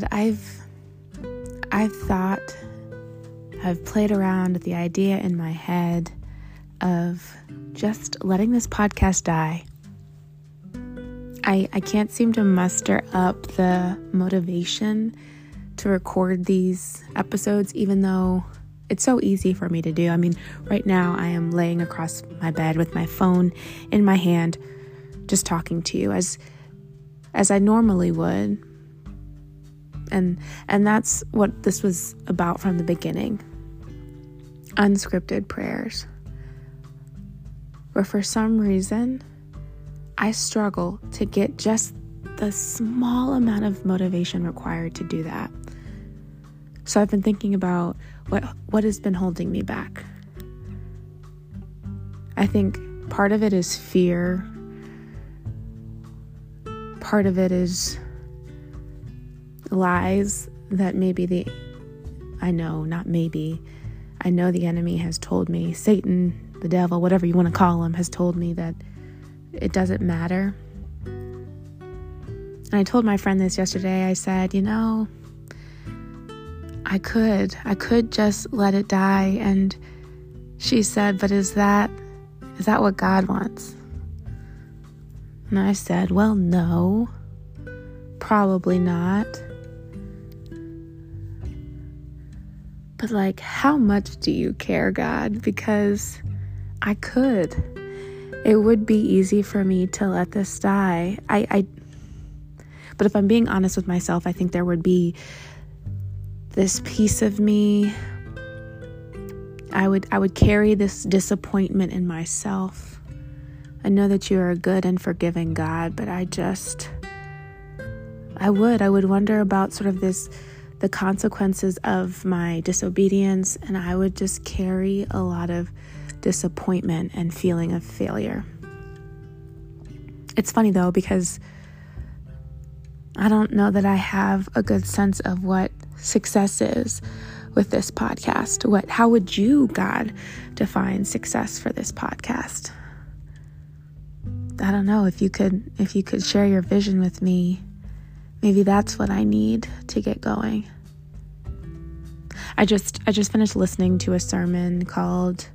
God, I've played around with the idea in my head of just letting this podcast die. I can't seem to muster up the motivation to record these episodes, even though it's so easy for me to do. I mean, right now I am laying across my bed with my phone in my hand, just talking to you as I normally would. And that's what this was about from the beginning. Unscripted prayers. Where for some reason, I struggle to get just the small amount of motivation required to do that. So I've been thinking about what has been holding me back. I think part of it is fear. Part of it is lies that I know the enemy has told me, Satan, the devil, whatever you want to call him, has told me that it doesn't matter. And I told my friend this yesterday. I said, I could just let it die. And she said, but is that what God wants? And I said, well, no, probably not. But how much do you care, God? Because I could. It would be easy for me to let this die. But if I'm being honest with myself, I think there would be this piece of me. I would carry this disappointment in myself. I know that you are a good and forgiving God, but I would wonder about sort of the consequences of my disobedience, and I would just carry a lot of disappointment and feeling of failure. It's funny though, because I don't know that I have a good sense of what success is with this podcast. How would you, God, define success for this podcast? I don't know. If you could share your vision with me, maybe that's what I need to get going. I just finished listening to a sermon called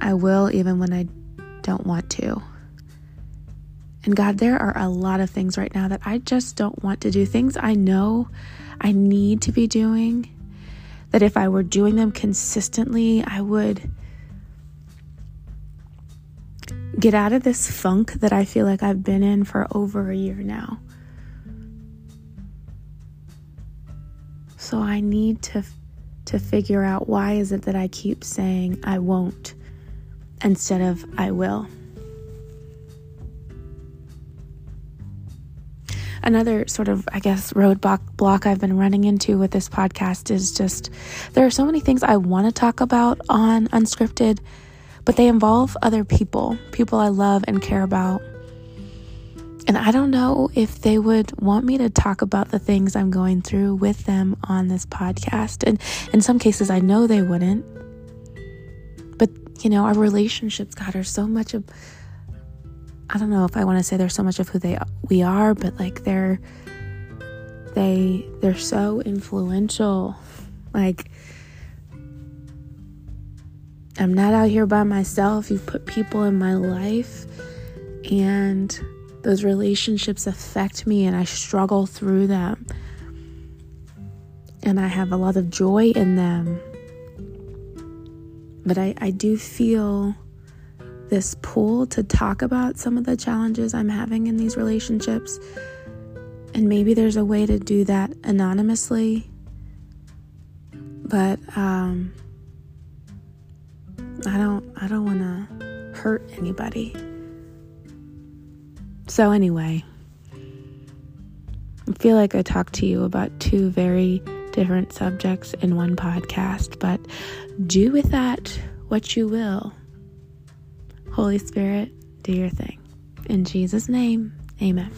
"I Will Even When I Don't Want To." And God, there are a lot of things right now that I just don't want to do, things I know I need to be doing, that if I were doing them consistently, I would get out of this funk that I feel like I've been in for over a year now. So I need to figure out, why is it that I keep saying I won't instead of I will? Another sort of, roadblock I've been running into with this podcast is just, there are so many things I want to talk about on Unscripted, but they involve other people I love and care about. And I don't know if they would want me to talk about the things I'm going through with them on this podcast. And in some cases, I know they wouldn't. But, our relationships, God, are so much of... I don't know if I want to say they're so much of who we are, but they're so influential. I'm not out here by myself. You've put people in my life, and those relationships affect me, and I struggle through them, and I have a lot of joy in them, but I do feel this pull to talk about some of the challenges I'm having in these relationships. And maybe there's a way to do that anonymously, but I don't want to hurt anybody. So anyway, I feel like I talked to you about two very different subjects in one podcast, but do with that what you will. Holy Spirit, do your thing. In Jesus' name, amen.